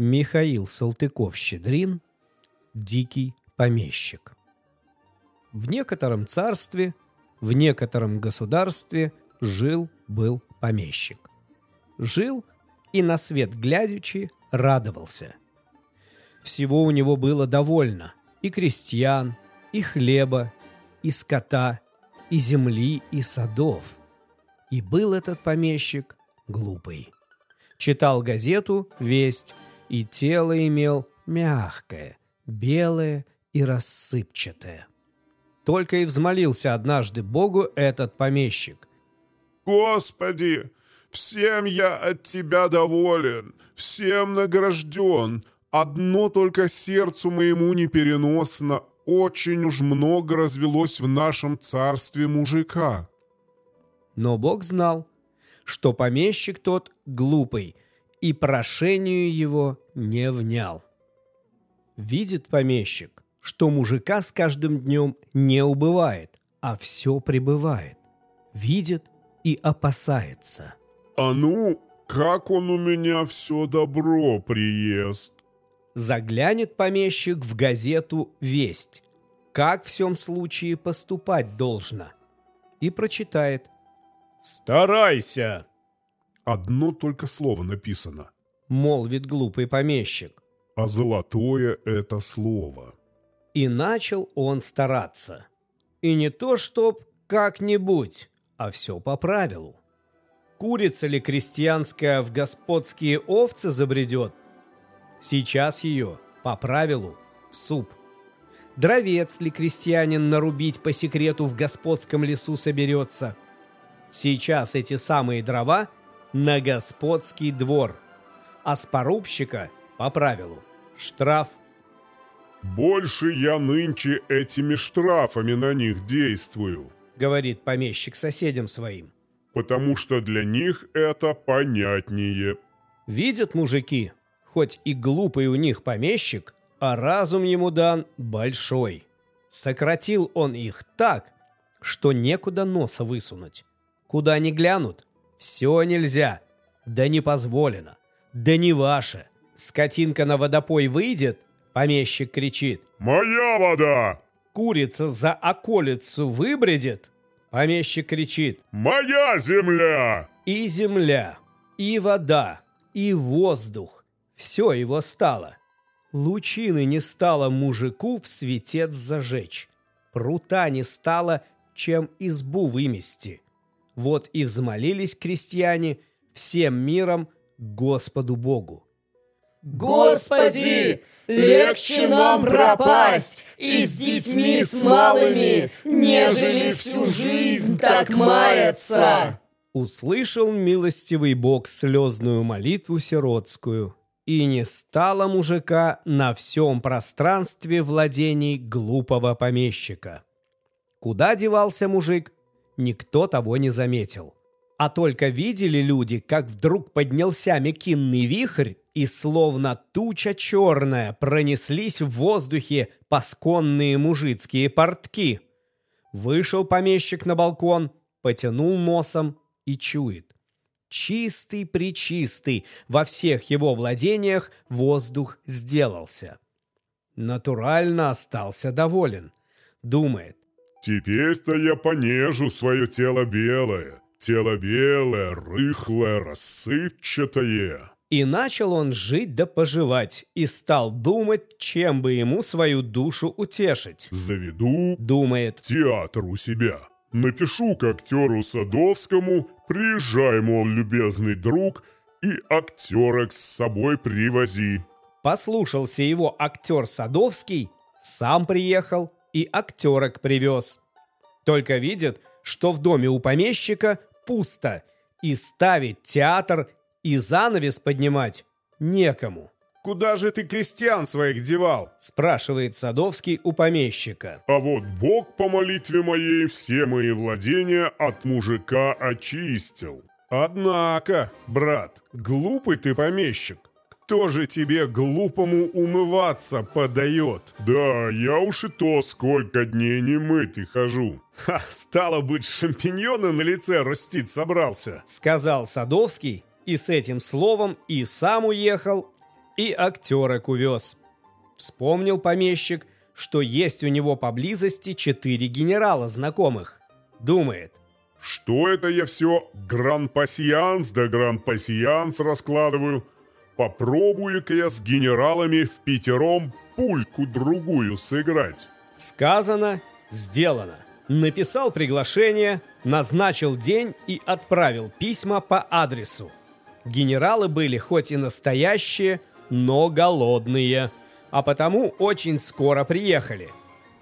Михаил Салтыков-Щедрин, «Дикий помещик». В некотором царстве, в некотором государстве жил-был помещик. Жил и на свет глядячи радовался. Всего у него было довольно: и крестьян, и хлеба, и скота, и земли, и садов. И был этот помещик глупый. Читал газету «Весть», и тело имел мягкое, белое и рассыпчатое. Только и взмолился однажды Богу этот помещик: «Господи, всем я от Тебя доволен, всем награжден, одно только сердцу моему непереносно, очень уж много развелось в нашем царстве мужика». Но Бог знал, что помещик тот глупый, и прошению его не внял. Видит помещик, что мужика с каждым днем не убывает, а все прибывает. Видит и опасается. «А ну, как он у меня все добро приест!» Заглянет помещик в газету «Весть», как в сём случае поступать должно, и прочитает: «Старайся!» Одно только слово написано, молвит глупый помещик. А золотое это слово. И начал он стараться. И не то чтоб как-нибудь, а все по правилу. Курица ли крестьянская в господские овцы забредет? Сейчас ее, по правилу, в суп. Дровец ли крестьянин нарубить по секрету в господском лесу соберется? Сейчас эти самые дрова на господский двор. А с порубщика, по правилу, штраф. «Больше я нынче этими штрафами на них действую», говорит помещик соседям своим, «потому что для них это понятнее». Видят мужики, хоть и глупый у них помещик, а разум ему дан большой. Сократил он их так, что некуда носа высунуть. Куда ни глянут, все нельзя, да не позволено, да не ваше. Скотинка на водопой выйдет, помещик кричит: «Моя вода!» Курица за околицу выбредет, помещик кричит: «Моя земля!» И земля, и вода, и воздух — все его стало. Лучины не стало мужику в светец зажечь, прута не стало, чем избу вымести. Вот и взмолились крестьяне всем миром Господу Богу: «Господи, легче нам пропасть и с детьми с малыми, нежели всю жизнь так маяться!» Услышал милостивый Бог слезную молитву сиротскую, и не стало мужика на всем пространстве владений глупого помещика. Куда девался мужик, никто того не заметил. А только видели люди, как вдруг поднялся мекинный вихрь, и словно туча черная пронеслись в воздухе пасконные мужицкие портки. Вышел помещик на балкон, потянул носом и чует: чистый-пречистый во всех его владениях воздух сделался. Натурально остался доволен. Думает: «Теперь-то я понежу свое тело белое. Тело белое, рыхлое, рассыпчатое». И начал он жить да поживать, и стал думать, чем бы ему свою душу утешить. «Заведу, — думает, — театр у себя. Напишу к актеру Садовскому: приезжай, мол, любезный друг, и актерок с собой привози». Послушался его актер Садовский, сам приехал и актерок привез. Только видит, что в доме у помещика пусто, и ставить театр, и занавес поднимать некому. «Куда же ты крестьян своих девал?» — спрашивает Садовский у помещика. «А вот Бог по молитве моей все мои владения от мужика очистил». «Однако, брат, глупый ты помещик. Кто же тебе глупому умываться подает?» «Да, я уж и то сколько дней не мытый хожу». «Ха, стало быть, шампиньоны на лице растить собрался», — сказал Садовский, и с этим словом и сам уехал, и актерок увез. Вспомнил помещик, что есть у него поблизости 4 генерала знакомых. Думает: что это я все гран-пасьянс да гран-пасьянс раскладываю? Попробую-ка я с генералами впятером пульку-другую сыграть. Сказано, сделано. Написал приглашение, назначил день и отправил письма по адресу. Генералы были хоть и настоящие, но голодные, а потому очень скоро приехали.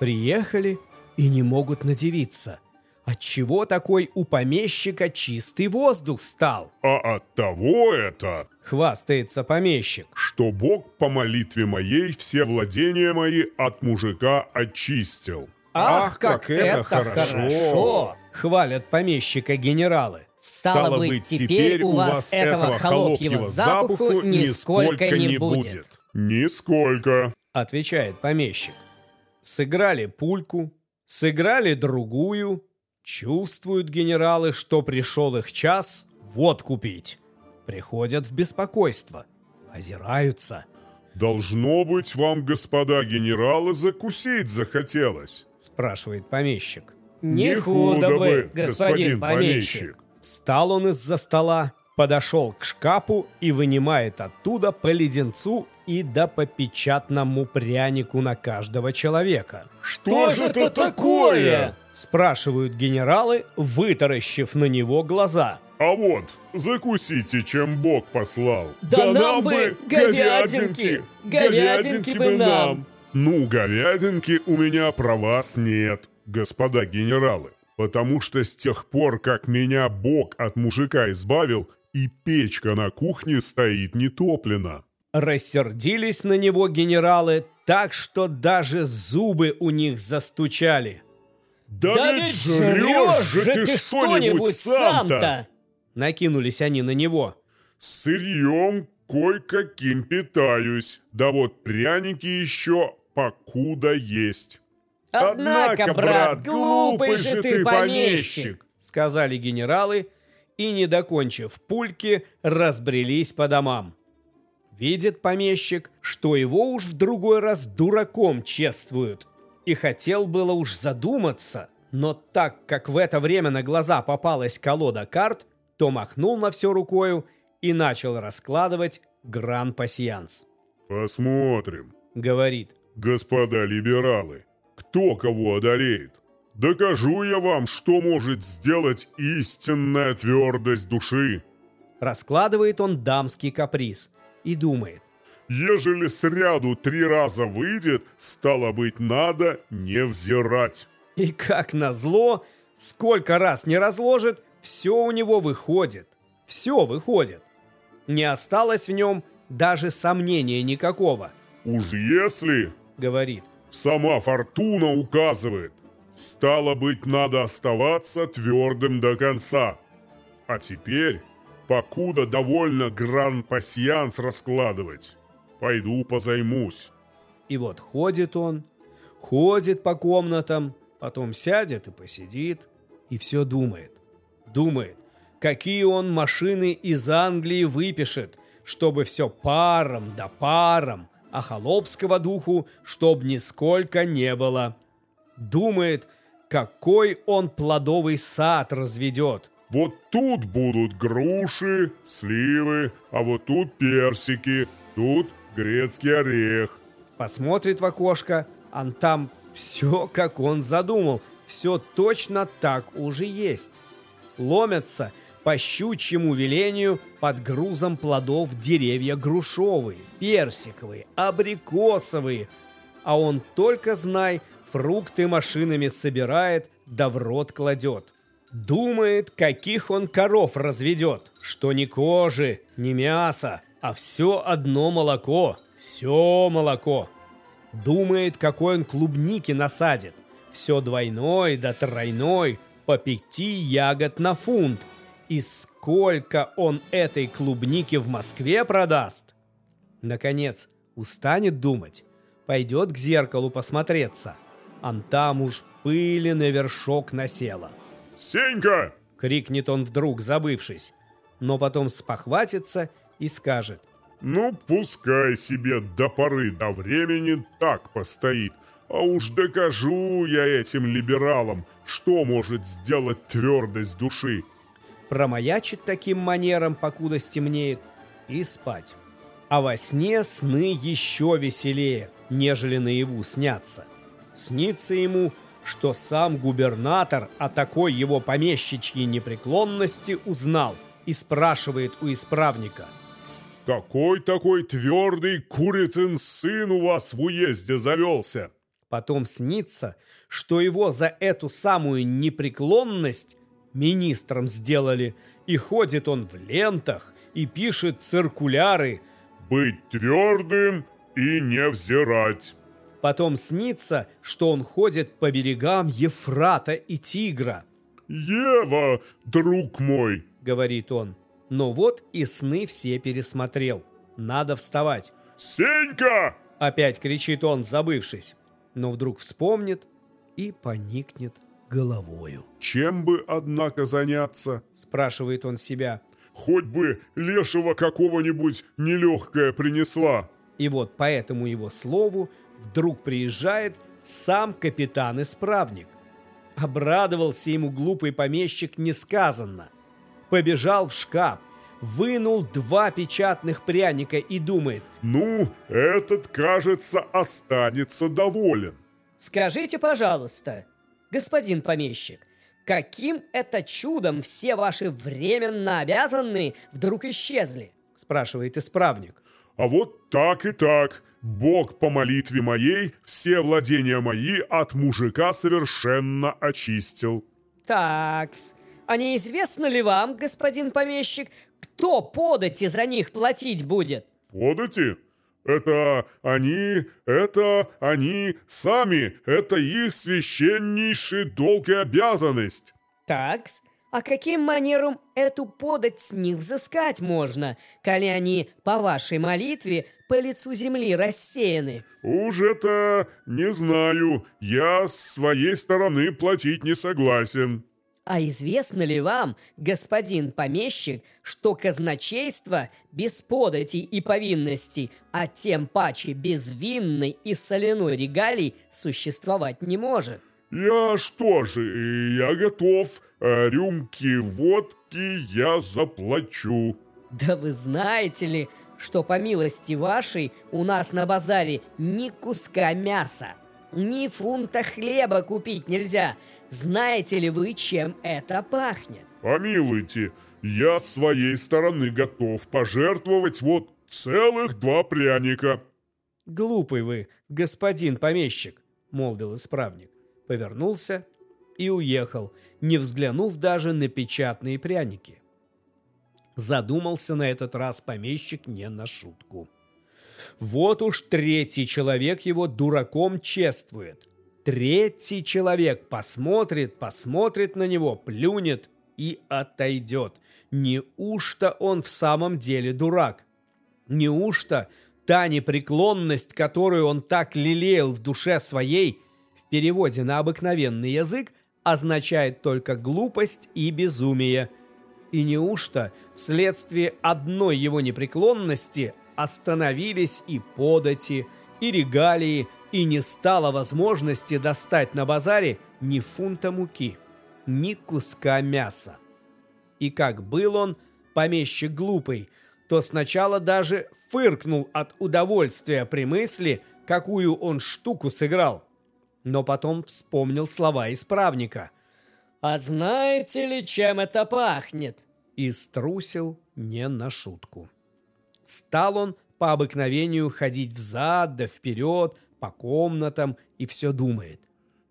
Приехали и не могут надивиться, отчего такой у помещика чистый воздух стал. А от того это, хвастается помещик, что Бог по молитве моей все владения мои от мужика очистил. Ах, как это хорошо! Хвалят помещика генералы. Стало быть, теперь у вас этого холопьего запаху нисколько не будет. Нисколько, отвечает помещик. Сыграли пульку, сыграли другую. Чувствуют генералы, что пришел их час водку пить. Приходят в беспокойство, озираются. «Должно быть, вам, господа генералы, закусить захотелось?» – спрашивает помещик. «Не худо бы, господин помещик!» Встал он из-за стола, подошел к шкапу и вынимает оттуда по леденцу и да по печатному прянику на каждого человека. «Что же это такое?» – спрашивают генералы, вытаращив на него глаза. А вот, закусите, чем Бог послал. Да нам бы говядинки! Говядинки бы нам! Ну, говядинки у меня про вас нет, господа генералы, потому что с тех пор, как меня Бог от мужика избавил, и печка на кухне стоит нетоплена. Рассердились на него генералы так, что даже зубы у них застучали. Да ведь жрёшь же ты что-нибудь сам-то! Накинулись они на него. Сырьем кое-каким питаюсь, да вот пряники еще покуда есть. Однако, брат, глупый же ты помещик, сказали генералы и, не докончив пульки, разбрелись по домам. Видит помещик, что его уж в другой раз дураком чествуют, и хотел было уж задуматься, но так как в это время на глаза попалась колода карт, то махнул на все рукою и начал раскладывать гран-пасьянс. «Посмотрим», — говорит, — «господа либералы, кто кого одолеет? Докажу я вам, что может сделать истинная твердость души». Раскладывает он дамский каприз и думает: «Ежели сряду 3 раза выйдет, стало быть, надо не взирать». И как назло, сколько раз не разложит, все у него выходит, все выходит. Не осталось в нем даже сомнения никакого. «Уж если, — говорит, — сама фортуна указывает, стало быть, надо оставаться твердым до конца. А теперь, покуда довольно гран-пасьянс раскладывать, пойду позаймусь». И вот ходит он, ходит по комнатам, потом сядет и посидит, и все думает. Думает, какие он машины из Англии выпишет, чтобы все паром да паром, а холопского духу чтоб нисколько не было. Думает, какой он плодовый сад разведет. Вот тут будут груши, сливы, а вот тут персики, тут грецкий орех. Посмотрит в окошко, а там все, как он задумал, все точно так уже есть. Ломятся по щучьему велению под грузом плодов деревья грушовые, персиковые, абрикосовые. А он только, знай, фрукты машинами собирает да в рот кладет. Думает, каких он коров разведет, что ни кожи, ни мяса, а все одно молоко, все молоко. Думает, какой он клубники насадит, все двойной да тройной, по 5 ягод на фунт. И сколько он этой клубники в Москве продаст? Наконец, устанет думать, пойдет к зеркалу посмотреться. Ан там уж пыли на вершок насела. «Сенька!» — крикнет он вдруг, забывшись, но потом спохватится и скажет: Ну, пускай себе до поры до времени так постоит. А уж докажу я этим либералам, что может сделать твердость души. Промаячить таким манером, покуда стемнеет, и спать. А во сне сны еще веселее, нежели наяву снятся. Снится ему, что сам губернатор о такой его помещичьей непреклонности узнал и спрашивает у исправника. «Какой такой твердый курицын сын у вас в уезде завелся?» Потом снится, что его за эту самую непреклонность министром сделали, и ходит он в лентах и пишет циркуляры «Быть твердым и не взирать». Потом снится, что он ходит по берегам Евфрата и Тигра. «Ева, друг мой!» — говорит он. Но вот и сны все пересмотрел. Надо вставать. «Сенька!» — опять кричит он, забывшись. Но вдруг вспомнит и поникнет головою. «Чем бы, однако, заняться?» — спрашивает он себя. «Хоть бы лешего какого-нибудь нелегкое принесла». И вот по этому его слову вдруг приезжает сам капитан-исправник. Обрадовался ему глупый помещик несказанно. Побежал в шкаф, вынул 2 печатных пряника и думает: «Ну, этот, кажется, останется доволен». «Скажите, пожалуйста, господин помещик, каким это чудом все ваши временно обязанные вдруг исчезли?» — спрашивает исправник. «А вот так и так. Бог по молитве моей все владения мои от мужика совершенно очистил». «Так-с. А не известно ли вам, господин помещик, кто подати за них платить будет?» «Подати? Это они сами, это их священнейший долг и обязанность». «Так-с. А каким манером эту подать с них взыскать можно, коли они по вашей молитве по лицу земли рассеяны?» «Уж это не знаю, я с своей стороны платить не согласен». «А известно ли вам, господин помещик, что казначейство без податей и повинностей, а тем паче без винной и соляной регалий, существовать не может?» «Я что же, я готов. Рюмки водки я заплачу». «Да вы знаете ли, что по милости вашей у нас на базаре ни куска мяса, ни фунта хлеба купить нельзя. Знаете ли вы, чем это пахнет?» «Помилуйте, я с своей стороны готов пожертвовать вот целых 2 пряника». «Глупый вы, господин помещик», — молвил исправник. Повернулся и уехал, не взглянув даже на печатные пряники. Задумался на этот раз помещик не на шутку. Вот уж 3-й человек его дураком чествует. 3-й человек посмотрит на него, плюнет и отойдет. Неужто он в самом деле дурак? Неужто та непреклонность, которую он так лелеял в душе своей, в переводе на обыкновенный язык означает только глупость и безумие? И неужто вследствие одной его непреклонности остановились и подати, и регалии, и не стало возможности достать на базаре ни фунта муки, ни куска мяса? И как был он, помещик глупый, то сначала даже фыркнул от удовольствия при мысли, какую он штуку сыграл. Но потом вспомнил слова исправника: «А знаете ли, чем это пахнет?» И струсил не на шутку. Стал он по обыкновению ходить взад да вперед по комнатам и все думает: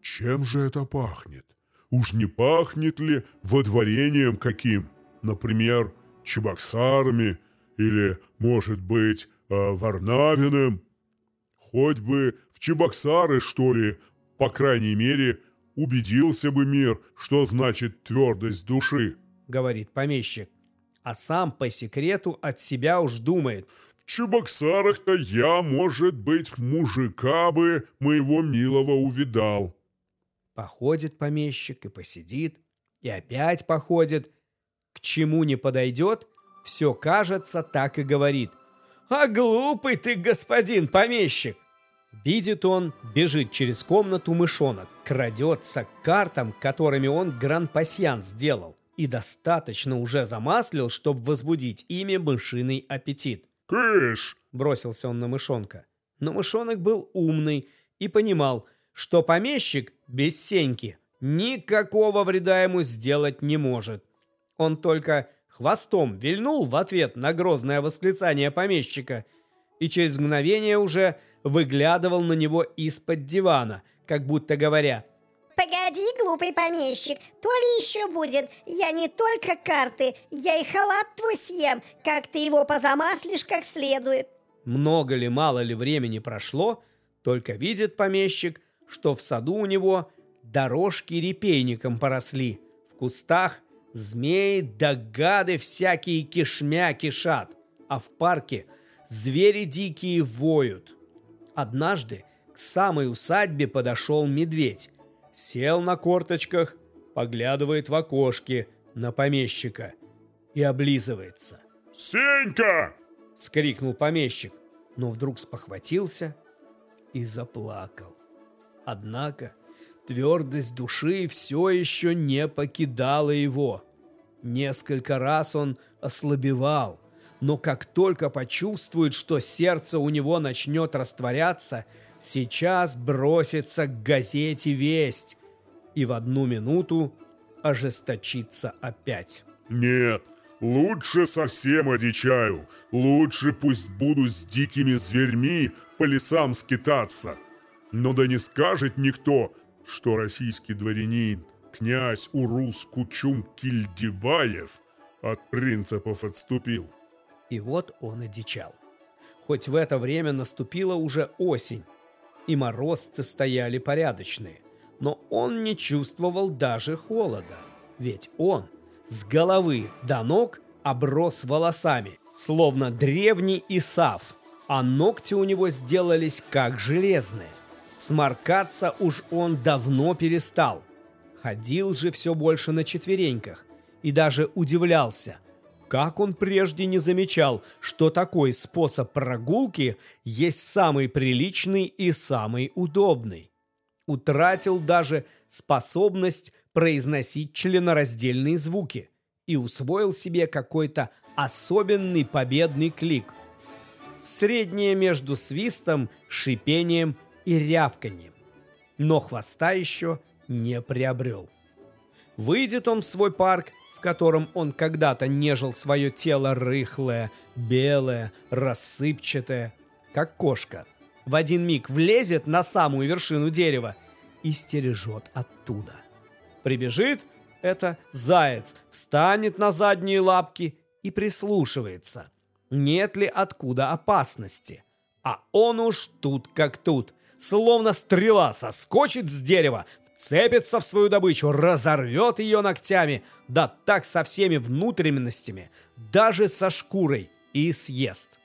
«Чем же это пахнет? Уж не пахнет ли водворением каким? Например, чебоксарами или, может быть, Варнавиным? Хоть бы в чебоксары, что ли. По крайней мере, убедился бы мир, что значит твердость души», — говорит помещик. А сам по секрету от себя уж думает: «В чебоксарах-то я, может быть, мужика бы моего милого увидал». Походит помещик и посидит, и опять походит. К чему не подойдет, все, кажется, так и говорит: А глупый ты, господин помещик! Видит он, бежит через комнату мышонок, крадется к картам, которыми он гран-пасьян сделал, и достаточно уже замаслил, чтобы возбудить ими мышиный аппетит. «Кыш!» — бросился он на мышонка. Но мышонок был умный и понимал, что помещик без сеньки никакого вреда ему сделать не может. Он только хвостом вильнул в ответ на грозное восклицание помещика и через мгновение уже выглядывал на него из-под дивана, как будто говоря: «Погоди, глупый помещик, то ли еще будет, я не только карты, я и халат твой съем, как ты его позамаслишь как следует». Много ли, мало ли времени прошло, только видит помещик, что в саду у него дорожки репейником поросли, в кустах змеи да гады всякие кишмя кишат, а в парке звери дикие воют. Однажды к самой усадьбе подошел медведь, сел на корточках, поглядывает в окошки на помещика и облизывается. «Сенька!» — скрикнул помещик, но вдруг спохватился и заплакал. Однако твердость души все еще не покидала его. Несколько раз он ослабевал, но как только почувствует, что сердце у него начнет растворяться, сейчас бросится к газете «Весть» и в одну минуту ожесточится опять. «Нет, лучше совсем одичаю, лучше пусть буду с дикими зверьми по лесам скитаться. Но да не скажет никто, что российский дворянин, князь Урус Кучум Кильдебаев, от принципов отступил». И вот он одичал. Хоть в это время наступила уже осень, и морозцы стояли порядочные, но он не чувствовал даже холода, ведь он с головы до ног оброс волосами, словно древний Исав, а ногти у него сделались как железные. Сморкаться уж он давно перестал, ходил же все больше на четвереньках и даже удивлялся, как он прежде не замечал, что такой способ прогулки есть самый приличный и самый удобный. Утратил даже способность произносить членораздельные звуки и усвоил себе какой-то особенный победный клик, среднее между свистом, шипением и рявканьем, но хвоста еще не приобрел. Выйдет он в свой парк, в котором он когда-то нежил свое тело рыхлое, белое, рассыпчатое, как кошка, в один миг влезет на самую вершину дерева и стережет оттуда. Прибежит это заяц, встанет на задние лапки и прислушивается, нет ли откуда опасности. А он уж тут как тут, словно стрела соскочит с дерева, цепится в свою добычу, разорвет ее ногтями, да так со всеми внутренностями, даже со шкурой, и съест.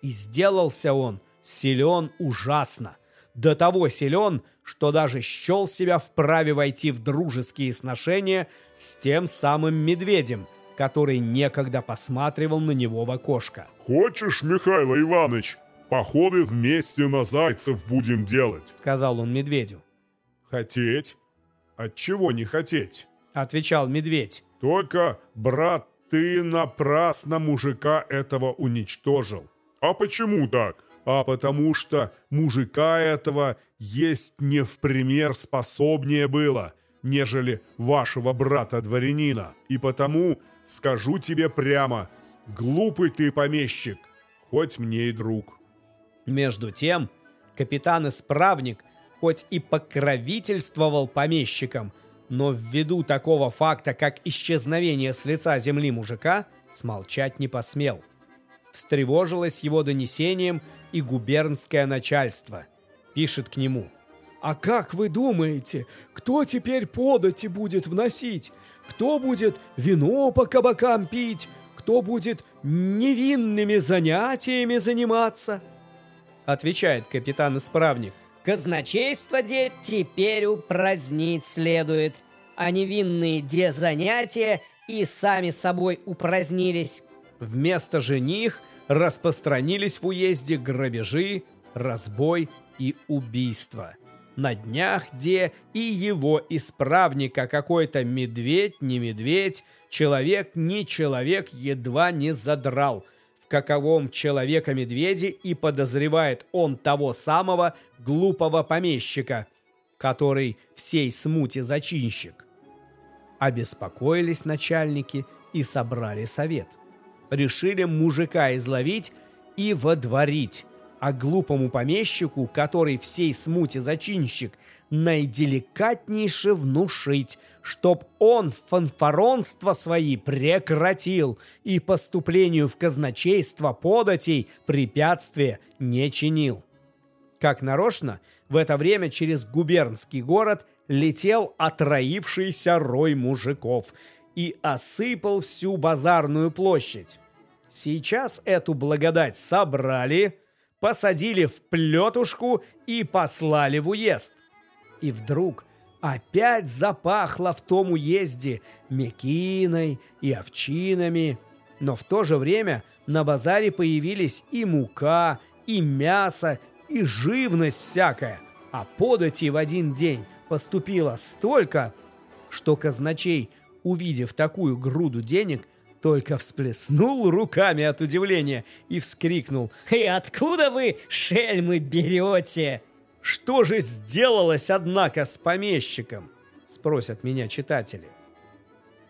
И сделался он силен ужасно, до того силен, что даже счел себя вправе войти в дружеские сношения с тем самым медведем, который некогда посматривал на него в окошко. «Хочешь, Михайло Иваныч, походы вместе на зайцев будем делать?» — сказал он медведю. «Хотеть? Отчего не хотеть?» — отвечал медведь. «Только, брат, ты напрасно мужика этого уничтожил». «А почему так?» «А потому что мужика этого есть не в пример способнее было, нежели вашего брата-дворянина. И потому скажу тебе прямо, глупый ты помещик, хоть мне и друг». Между тем капитан-исправник хоть и покровительствовал помещикам, но ввиду такого факта, как исчезновение с лица земли мужика, смолчать не посмел. Встревожилось его донесением и губернское начальство. Пишет к нему: «А как вы думаете, кто теперь подати будет вносить? Кто будет вино по кабакам пить? Кто будет невинными занятиями заниматься?» Отвечает капитан-исправник: «Казначейство, де, теперь упразднить следует, а невинные, де, занятия и сами собой упразднились». Вместо же них распространились в уезде грабежи, разбой и убийства. На днях де и его исправника какой-то медведь, не медведь, человек, не человек едва не задрал, в каковом человека-медведе и подозревает он того самого глупого помещика, который всей смуте зачинщик. Обеспокоились начальники и собрали совет. Решили мужика изловить и водворить, а глупому помещику, который всей смуте зачинщик, наиделикатнейше внушить, чтоб он фанфаронство свои прекратил и поступлению в казначейство податей препятствия не чинил. Как нарочно, в это время через губернский город летел отроившийся рой мужиков и осыпал всю базарную площадь. Сейчас эту благодать собрали, посадили в плетушку и послали в уезд. И вдруг опять запахло в том уезде мекиной и овчинами. Но в то же время на базаре появились и мука, и мясо, и живность всякая. А податей в один день поступило столько, что казначей, увидев такую груду денег, только всплеснул руками от удивления и вскрикнул: «И откуда вы, шельмы, берете?» «Что же сделалось, однако, с помещиком?» — спросят меня читатели.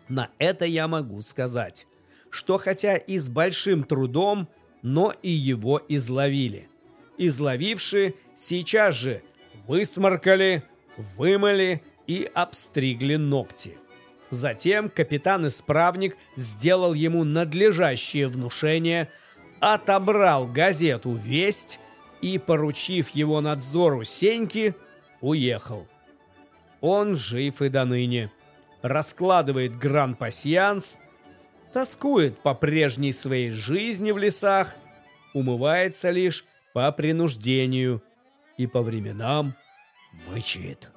На это я могу сказать, что хотя и с большим трудом, но и его изловили. Изловивши, сейчас же высморкали, вымыли и обстригли ногти. Затем капитан-исправник сделал ему надлежащее внушение, отобрал газету «Весть» и, поручив его надзору Сеньки, уехал. Он жив и до ныне, раскладывает гран-пасьянс, тоскует по прежней своей жизни в лесах, умывается лишь по принуждению и по временам мычит.